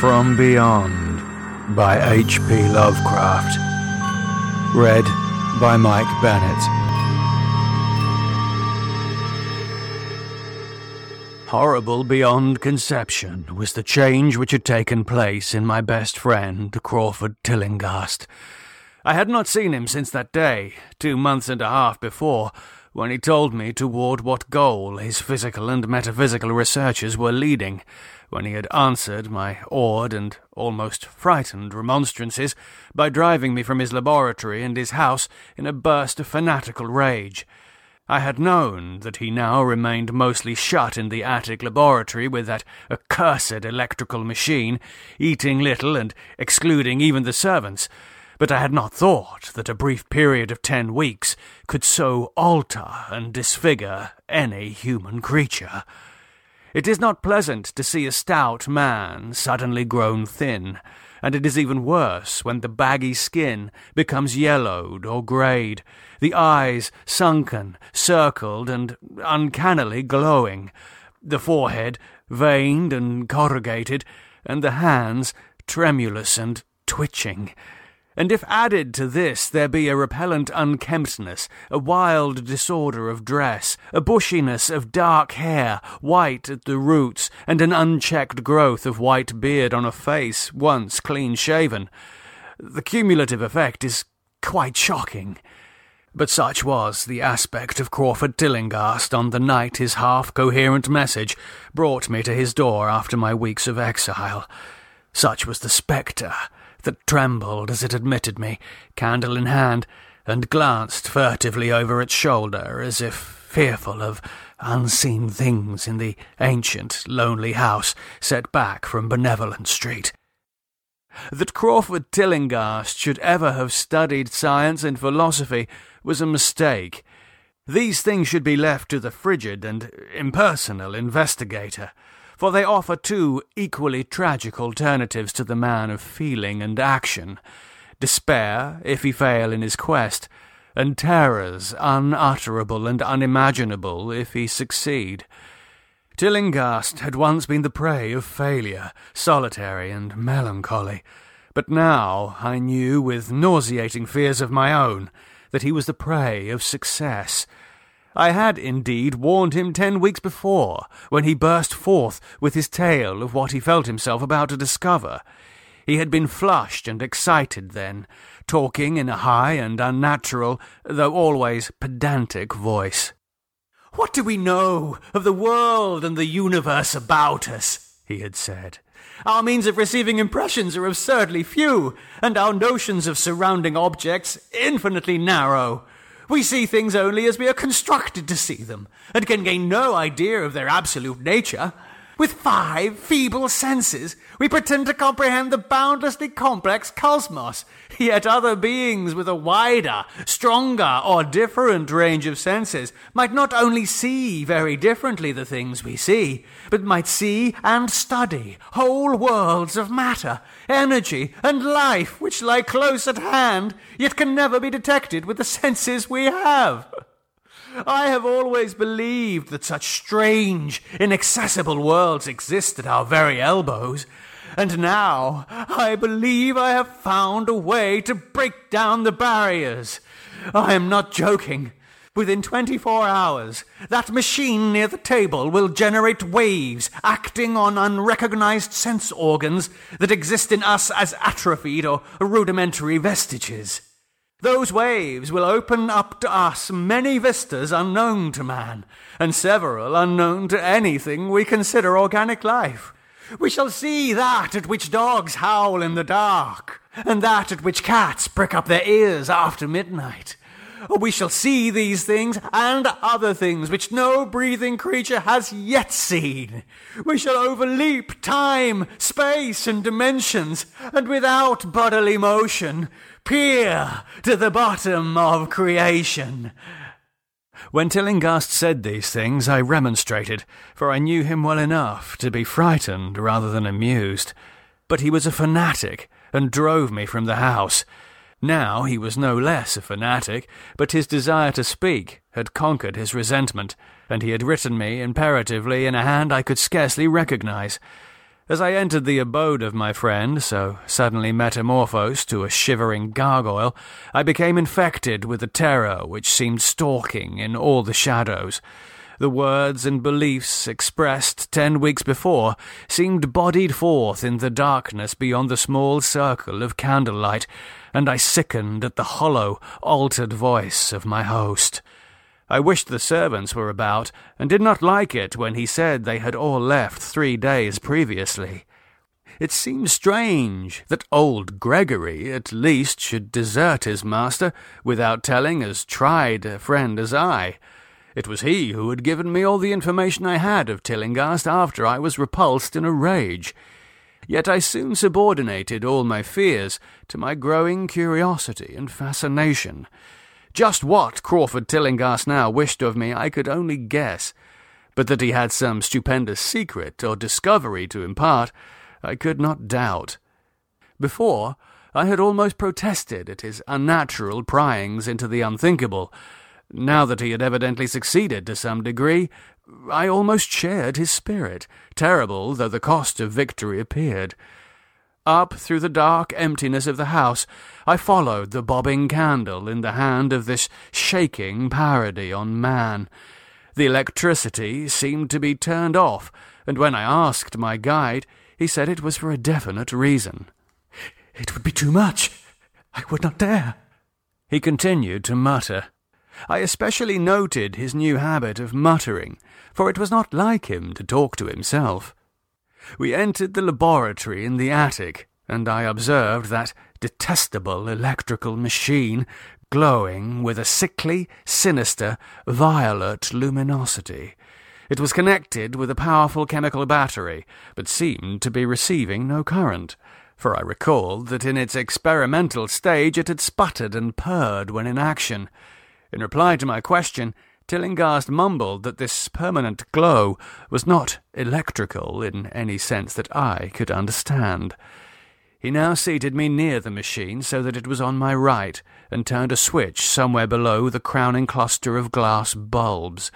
From Beyond by H.P. Lovecraft. Read by Mike Bennett. Horrible beyond conception was the change which had taken place in my best friend, Crawford Tillinghast. I had not seen him since that day, 2.5 months before, when he told me toward what goal his physical and metaphysical researches were leading, when he had answered my awed and almost frightened remonstrances by driving me from his laboratory and his house in a burst of fanatical rage. I had known that he now remained mostly shut in the attic laboratory with that accursed electrical machine, eating little and excluding even the servants, but I had not thought that a brief period of 10 weeks could so alter and disfigure any human creature. It is not pleasant to see a stout man suddenly grown thin, and it is even worse when the baggy skin becomes yellowed or greyed, the eyes sunken, circled, and uncannily glowing, the forehead veined and corrugated, and the hands tremulous and twitching. And if added to this there be a repellent unkemptness, a wild disorder of dress, a bushiness of dark hair, white at the roots, and an unchecked growth of white beard on a face once clean-shaven, the cumulative effect is quite shocking. But such was the aspect of Crawford Tillinghast on the night his half-coherent message brought me to his door after my weeks of exile. Such was the spectre that trembled as it admitted me, candle in hand, and glanced furtively over its shoulder as if fearful of unseen things in the ancient, lonely house set back from Benevolent Street. That Crawford Tillinghast should ever have studied science and philosophy was a mistake. These things should be left to the frigid and impersonal investigator, for they offer two equally tragic alternatives to the man of feeling and action: despair, if he fail in his quest, and terrors unutterable and unimaginable if he succeed. Tillinghast had once been the prey of failure, solitary and melancholy, but now I knew, with nauseating fears of my own, that he was the prey of success. I had indeed warned him 10 weeks before, when he burst forth with his tale of what he felt himself about to discover. He had been flushed and excited then, talking in a high and unnatural, though always pedantic voice. "What do we know of the world and the universe about us?" he had said. "Our means of receiving impressions are absurdly few, and our notions of surrounding objects infinitely narrow. We see things only as we are constructed to see them, and can gain no idea of their absolute nature. With five feeble senses, we pretend to comprehend the boundlessly complex cosmos, yet other beings with a wider, stronger, or different range of senses might not only see very differently the things we see, but might see and study whole worlds of matter, energy, and life which lie close at hand, yet can never be detected with the senses we have. I have always believed that such strange, inaccessible worlds exist at our very elbows, and now I believe I have found a way to break down the barriers. I am not joking. Within 24 hours, that machine near the table will generate waves acting on unrecognized sense organs that exist in us as atrophied or rudimentary vestiges. Those waves will open up to us many vistas unknown to man, and several unknown to anything we consider organic life. We shall see that at which dogs howl in the dark, and that at which cats prick up their ears after midnight. We shall see these things and other things which no breathing creature has yet seen. We shall overleap time, space, and dimensions, and without bodily motion, peer to the bottom of creation. When Tillinghast said these things, I remonstrated, for I knew him well enough to be frightened rather than amused. But he was a fanatic, and drove me from the house. Now he was no less a fanatic, but his desire to speak had conquered his resentment, and he had written me imperatively in a hand I could scarcely recognise. As I entered the abode of my friend, so suddenly metamorphosed to a shivering gargoyle, I became infected with a terror which seemed stalking in all the shadows. The words and beliefs expressed 10 weeks before seemed bodied forth in the darkness beyond the small circle of candlelight, and I sickened at the hollow, altered voice of my host. I wished the servants were about, and did not like it when he said they had all left 3 days previously. It seemed strange that old Gregory at least should desert his master without telling as tried a friend as I. It was he who had given me all the information I had of Tillinghast after I was repulsed in a rage. Yet I soon subordinated all my fears to my growing curiosity and fascination. Just what Crawford Tillinghast now wished of me I could only guess, but that he had some stupendous secret or discovery to impart I could not doubt. Before, I had almost protested at his unnatural pryings into the unthinkable. Now that he had evidently succeeded to some degree, I almost shared his spirit, terrible though the cost of victory appeared. Up through the dark emptiness of the house, I followed the bobbing candle in the hand of this shaking parody on man. The electricity seemed to be turned off, and when I asked my guide, he said it was for a definite reason. "It would be too much. I would not dare," he continued to mutter. I especially noted his new habit of muttering, for it was not like him to talk to himself. We entered the laboratory in the attic, and I observed that detestable electrical machine glowing with a sickly, sinister, violet luminosity. It was connected with a powerful chemical battery, but seemed to be receiving no current, for I recalled that in its experimental stage it had sputtered and purred when in action. In reply to my question, Tillinghast mumbled that this permanent glow was not electrical in any sense that I could understand. He now seated me near the machine so that it was on my right, and turned a switch somewhere below the crowning cluster of glass bulbs.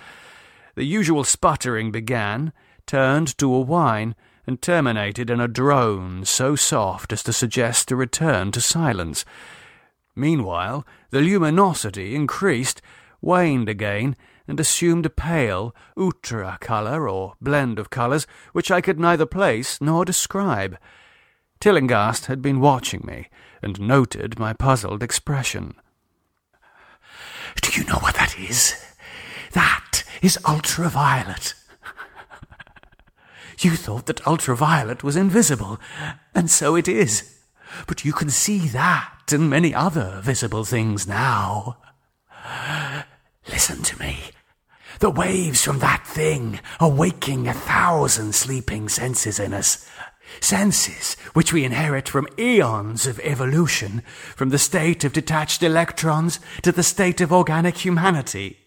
The usual sputtering began, turned to a whine, and terminated in a drone so soft as to suggest a return to silence. Meanwhile, the luminosity increased, waned again, and assumed a pale, outre colour or blend of colours which I could neither place nor describe. Tillinghast had been watching me, and noted my puzzled expression. "Do you know what that is? That is ultraviolet. You thought that ultraviolet was invisible, and so it is. But you can see that and many other visible things now. Listen to me. The waves from that thing are waking 1,000 sleeping senses in us. Senses which we inherit from eons of evolution, from the state of detached electrons to the state of organic humanity.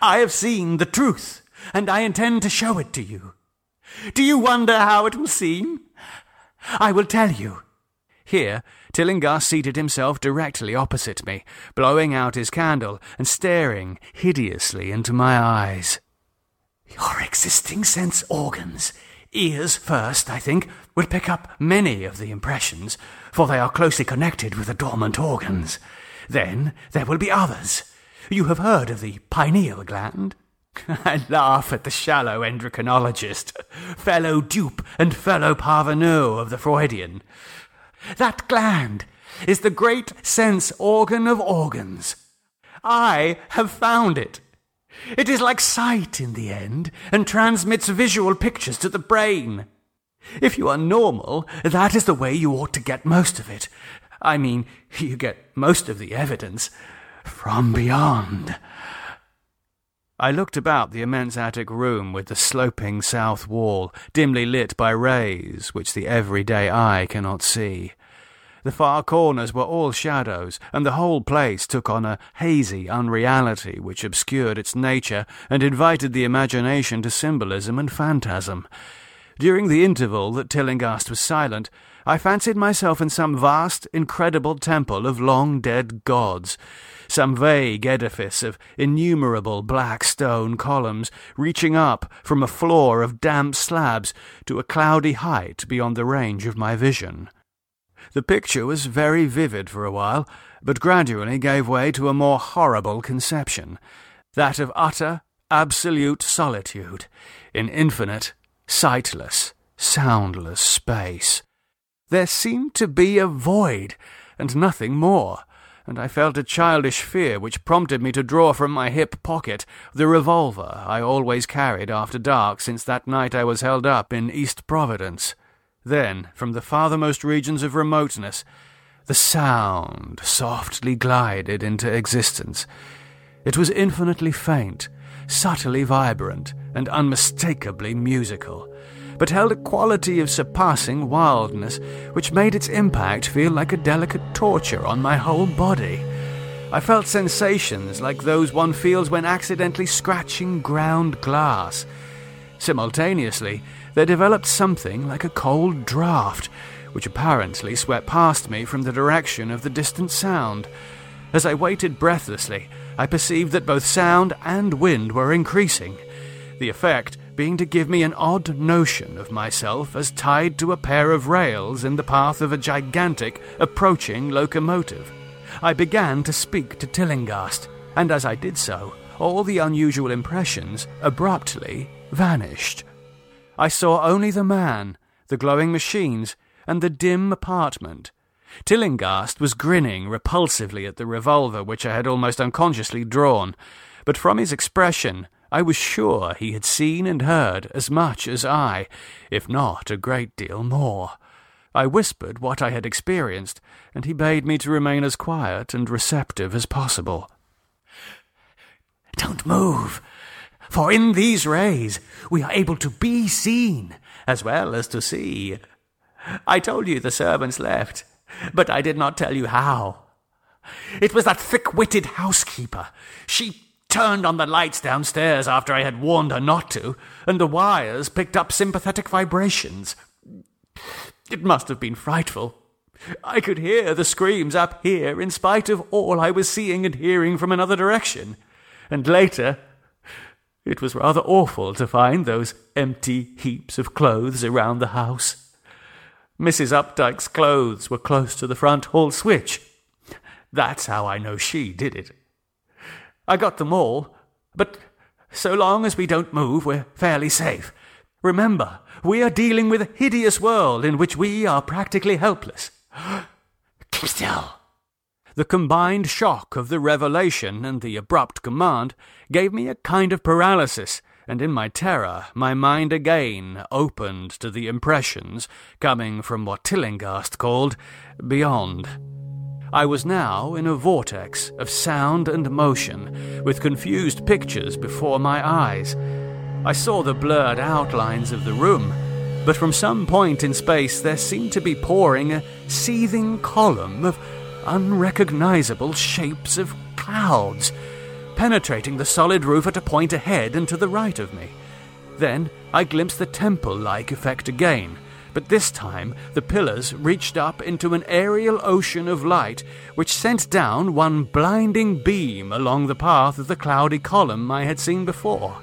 I have seen the truth, and I intend to show it to you. Do you wonder how it will seem? I will tell you. Here, Tillinghast seated himself directly opposite me, blowing out his candle and staring hideously into my eyes. Your existing sense organs, ears first, I think, would pick up many of the impressions, for they are closely connected with the dormant organs. Then there will be others. You have heard of the pineal gland? I laugh at the shallow endocrinologist, fellow dupe and fellow parvenu of the Freudian. That gland is the great sense organ of organs. I have found it. It is like sight in the end, and transmits visual pictures to the brain. If you are normal, that is the way you ought to get most of it. I mean, you get most of the evidence from beyond. I looked about the immense attic room with the sloping south wall, dimly lit by rays which the everyday eye cannot see. The far corners were all shadows, and the whole place took on a hazy unreality which obscured its nature and invited the imagination to symbolism and phantasm. During the interval that Tillinghast was silent, I fancied myself in some vast, incredible temple of long-dead gods, some vague edifice of innumerable black stone columns reaching up from a floor of damp slabs to a cloudy height beyond the range of my vision. The picture was very vivid for a while, but gradually gave way to a more horrible conception, that of utter, absolute solitude, in infinite, sightless, soundless space. There seemed to be a void, and nothing more, and I felt a childish fear which prompted me to draw from my hip pocket the revolver I always carried after dark since that night I was held up in East Providence. Then, from the farthermost regions of remoteness, the sound softly glided into existence. It was infinitely faint, subtly vibrant, and unmistakably musical, but held a quality of surpassing wildness which made its impact feel like a delicate torture on my whole body. I felt sensations like those one feels when accidentally scratching ground glass. Simultaneously, there developed something like a cold draught, which apparently swept past me from the direction of the distant sound. As I waited breathlessly, I perceived that both sound and wind were increasing, the effect being to give me an odd notion of myself as tied to a pair of rails in the path of a gigantic, approaching locomotive. I began to speak to Tillinghast, and as I did so, all the unusual impressions abruptly vanished. I saw only the man, the glowing machines, and the dim apartment. Tillinghast was grinning repulsively at the revolver which I had almost unconsciously drawn, but from his expression I was sure he had seen and heard as much as I, if not a great deal more. I whispered what I had experienced, and he bade me to remain as quiet and receptive as possible. Don't move, for in these rays we are able to be seen as well as to see. I told you the servants left, but I did not tell you how. It was that thick-witted housekeeper. She turned on the lights downstairs after I had warned her not to, and the wires picked up sympathetic vibrations. It must have been frightful. I could hear the screams up here in spite of all I was seeing and hearing from another direction. And later, it was rather awful to find those empty heaps of clothes around the house. Mrs. Updike's clothes were close to the front hall switch. That's how I know she did it. I got them all, but so long as we don't move, we're fairly safe. Remember, we are dealing with a hideous world in which we are practically helpless. Keep still. The combined shock of the revelation and the abrupt command gave me a kind of paralysis, and in my terror my mind again opened to the impressions coming from what Tillinghast called beyond. I was now in a vortex of sound and motion, with confused pictures before my eyes. I saw the blurred outlines of the room, but from some point in space there seemed to be pouring a seething column of unrecognizable shapes of clouds, penetrating the solid roof at a point ahead and to the right of me. Then I glimpsed the temple-like effect again, but this time the pillars reached up into an aerial ocean of light which sent down one blinding beam along the path of the cloudy column I had seen before.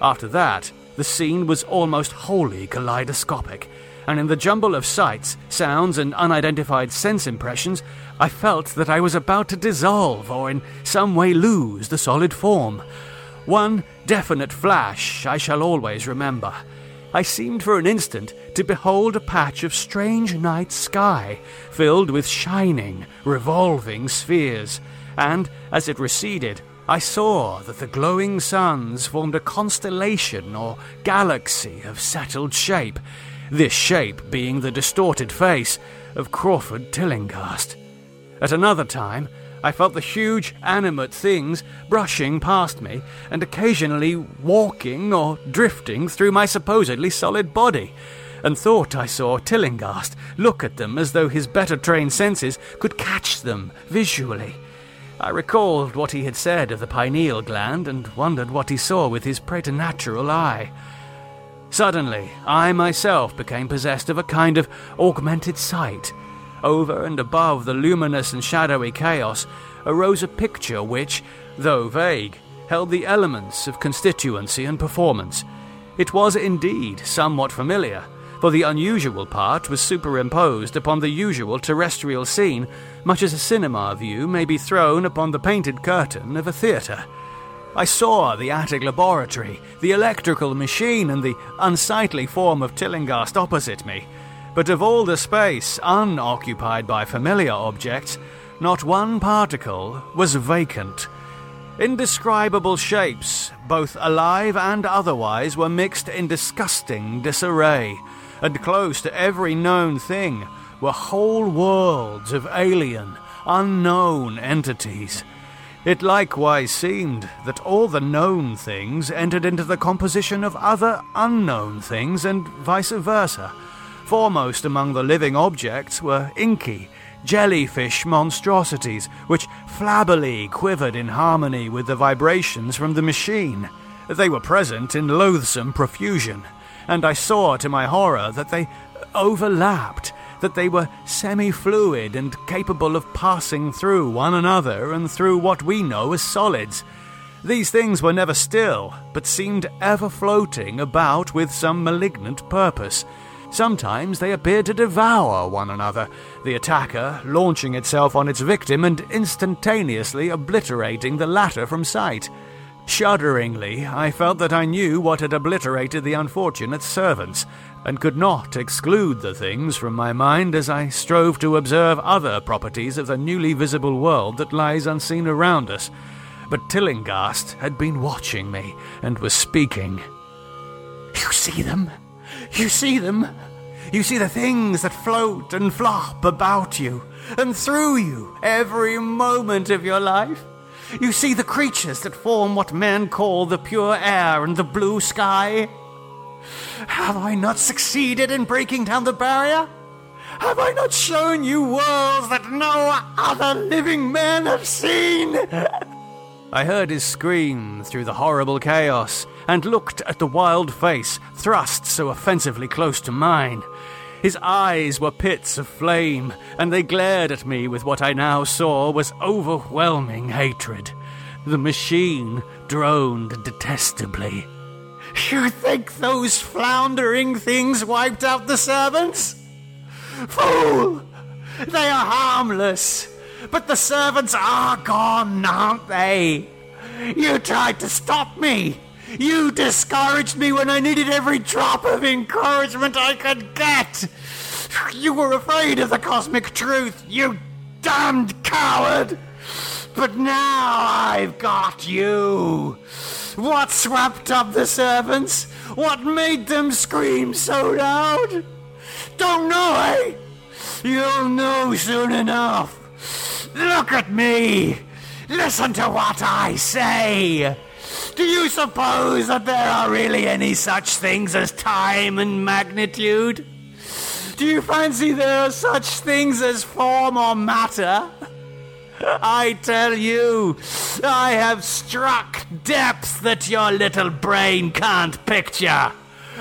After that, the scene was almost wholly kaleidoscopic, and in the jumble of sights, sounds, and unidentified sense impressions, I felt that I was about to dissolve or in some way lose the solid form. One definite flash I shall always remember. I seemed for an instant to behold a patch of strange night sky, filled with shining, revolving spheres, and, as it receded, I saw that the glowing suns formed a constellation or galaxy of settled shape, this shape being the distorted face of Crawford Tillinghast. At another time, I felt the huge animate things brushing past me and occasionally walking or drifting through my supposedly solid body, and thought I saw Tillinghast look at them as though his better-trained senses could catch them visually. I recalled what he had said of the pineal gland and wondered what he saw with his preternatural eye. Suddenly, I myself became possessed of a kind of augmented sight. Over and above the luminous and shadowy chaos arose a picture which, though vague, held the elements of constituency and performance. It was indeed somewhat familiar, for the unusual part was superimposed upon the usual terrestrial scene, much as a cinema view may be thrown upon the painted curtain of a theatre. I saw the attic laboratory, the electrical machine, and the unsightly form of Tillinghast opposite me. But of all the space unoccupied by familiar objects, not one particle was vacant. Indescribable shapes, both alive and otherwise, were mixed in disgusting disarray, and close to every known thing were whole worlds of alien, unknown entities. It likewise seemed that all the known things entered into the composition of other unknown things, and vice versa. Foremost among the living objects were inky, jellyfish monstrosities which flabbily quivered in harmony with the vibrations from the machine. They were present in loathsome profusion, and I saw to my horror that they overlapped, that they were semi-fluid and capable of passing through one another and through what we know as solids. These things were never still, but seemed ever floating about with some malignant purpose. Sometimes they appeared to devour one another, the attacker launching itself on its victim and instantaneously obliterating the latter from sight. Shudderingly, I felt that I knew what had obliterated the unfortunate servants, and could not exclude the things from my mind as I strove to observe other properties of the newly visible world that lies unseen around us. But Tillinghast had been watching me and was speaking. "You see them? You see them? You see the things that float and flop about you and through you every moment of your life? You see the creatures that form what men call the pure air and the blue sky? Have I not succeeded in breaking down the barrier? Have I not shown you worlds that no other living man have seen?" I heard his scream through the horrible chaos, and looked at the wild face thrust so offensively close to mine. His eyes were pits of flame, and they glared at me with what I now saw was overwhelming hatred. The machine droned detestably. "You think those floundering things wiped out the servants? Fool! They are harmless, but the servants are gone, aren't they? You tried to stop me! You discouraged me when I needed every drop of encouragement I could get! You were afraid of the cosmic truth, you damned coward! But now I've got you! What swept up the servants? What made them scream so loud? Don't know, eh? You'll know soon enough! Look at me! Listen to what I say! Do you suppose that there are really any such things as time and magnitude? Do you fancy there are such things as form or matter? I tell you, I have struck depths that your little brain can't picture.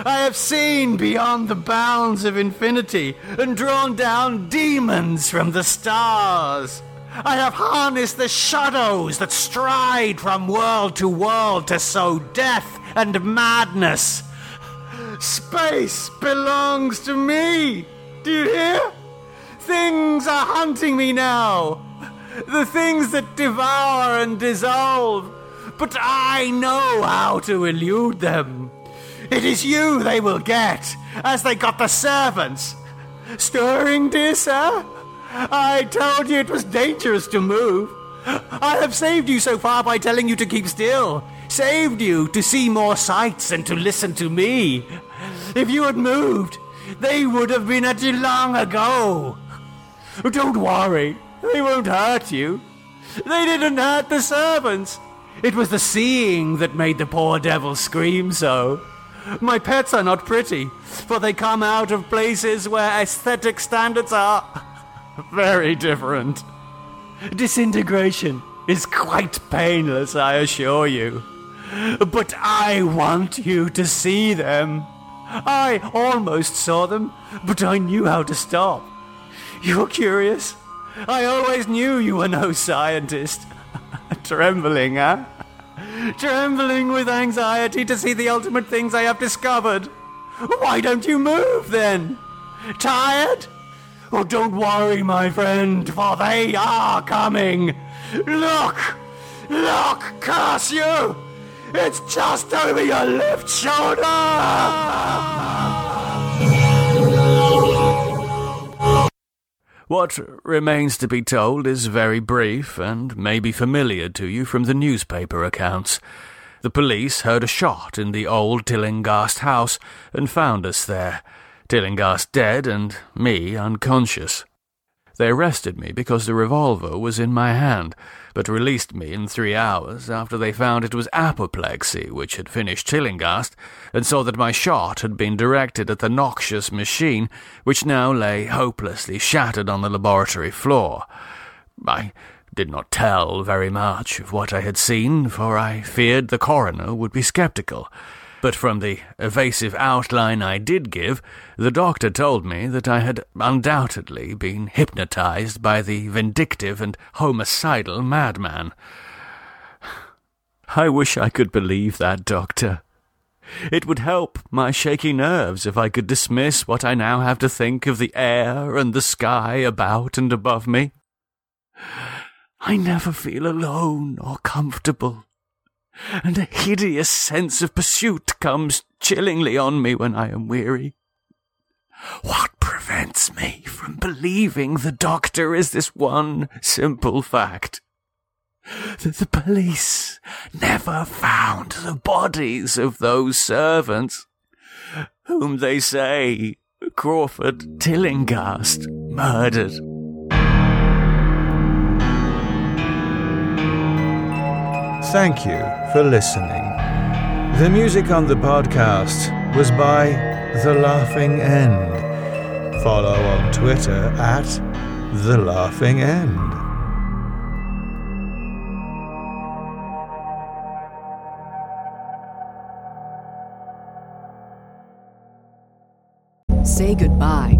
I have seen beyond the bounds of infinity and drawn down demons from the stars. I have harnessed the shadows that stride from world to world to sow death and madness. Space belongs to me. Do you hear? Things are hunting me now. The things that devour and dissolve. But I know how to elude them. It is you they will get, as they got the servants. Stirring, dear sir? I told you it was dangerous to move. I have saved you so far by telling you to keep still. Saved you to see more sights and to listen to me. If you had moved, they would have been at you long ago. Don't worry, they won't hurt you. They didn't hurt the servants. It was the seeing that made the poor devil scream so. My pets are not pretty, for they come out of places where aesthetic standards are very different. Disintegration is quite painless, I assure you. But I want you to see them. I almost saw them, but I knew how to stop. You're curious? I always knew you were no scientist. Trembling, huh? Trembling with anxiety to see the ultimate things I have discovered. Why don't you move, then? Tired? Oh, don't worry, my friend, for they are coming. Look! Look, curse you! It's just over your left shoulder! What remains to be told is very brief and may be familiar to you from the newspaper accounts. The police heard a shot in the old Tillinghast house and found us there, Tillinghast dead and me unconscious. They arrested me because the revolver was in my hand, but released me in 3 hours after they found it was apoplexy which had finished Tillinghast, and saw that my shot had been directed at the noxious machine, which now lay hopelessly shattered on the laboratory floor. I did not tell very much of what I had seen, for I feared the coroner would be sceptical. But from the evasive outline I did give, the doctor told me that I had undoubtedly been hypnotized by the vindictive and homicidal madman. I wish I could believe that, doctor. It would help my shaky nerves if I could dismiss what I now have to think of the air and the sky about and above me. I never feel alone or comfortable. And a hideous sense of pursuit comes chillingly on me when I am weary. What prevents me from believing the doctor is this one simple fact, that the police never found the bodies of those servants whom they say Crawford Tillinghast murdered. Thank you for listening. The music on the podcast was by The Laughing End. Follow on Twitter at The Laughing End. Say goodbye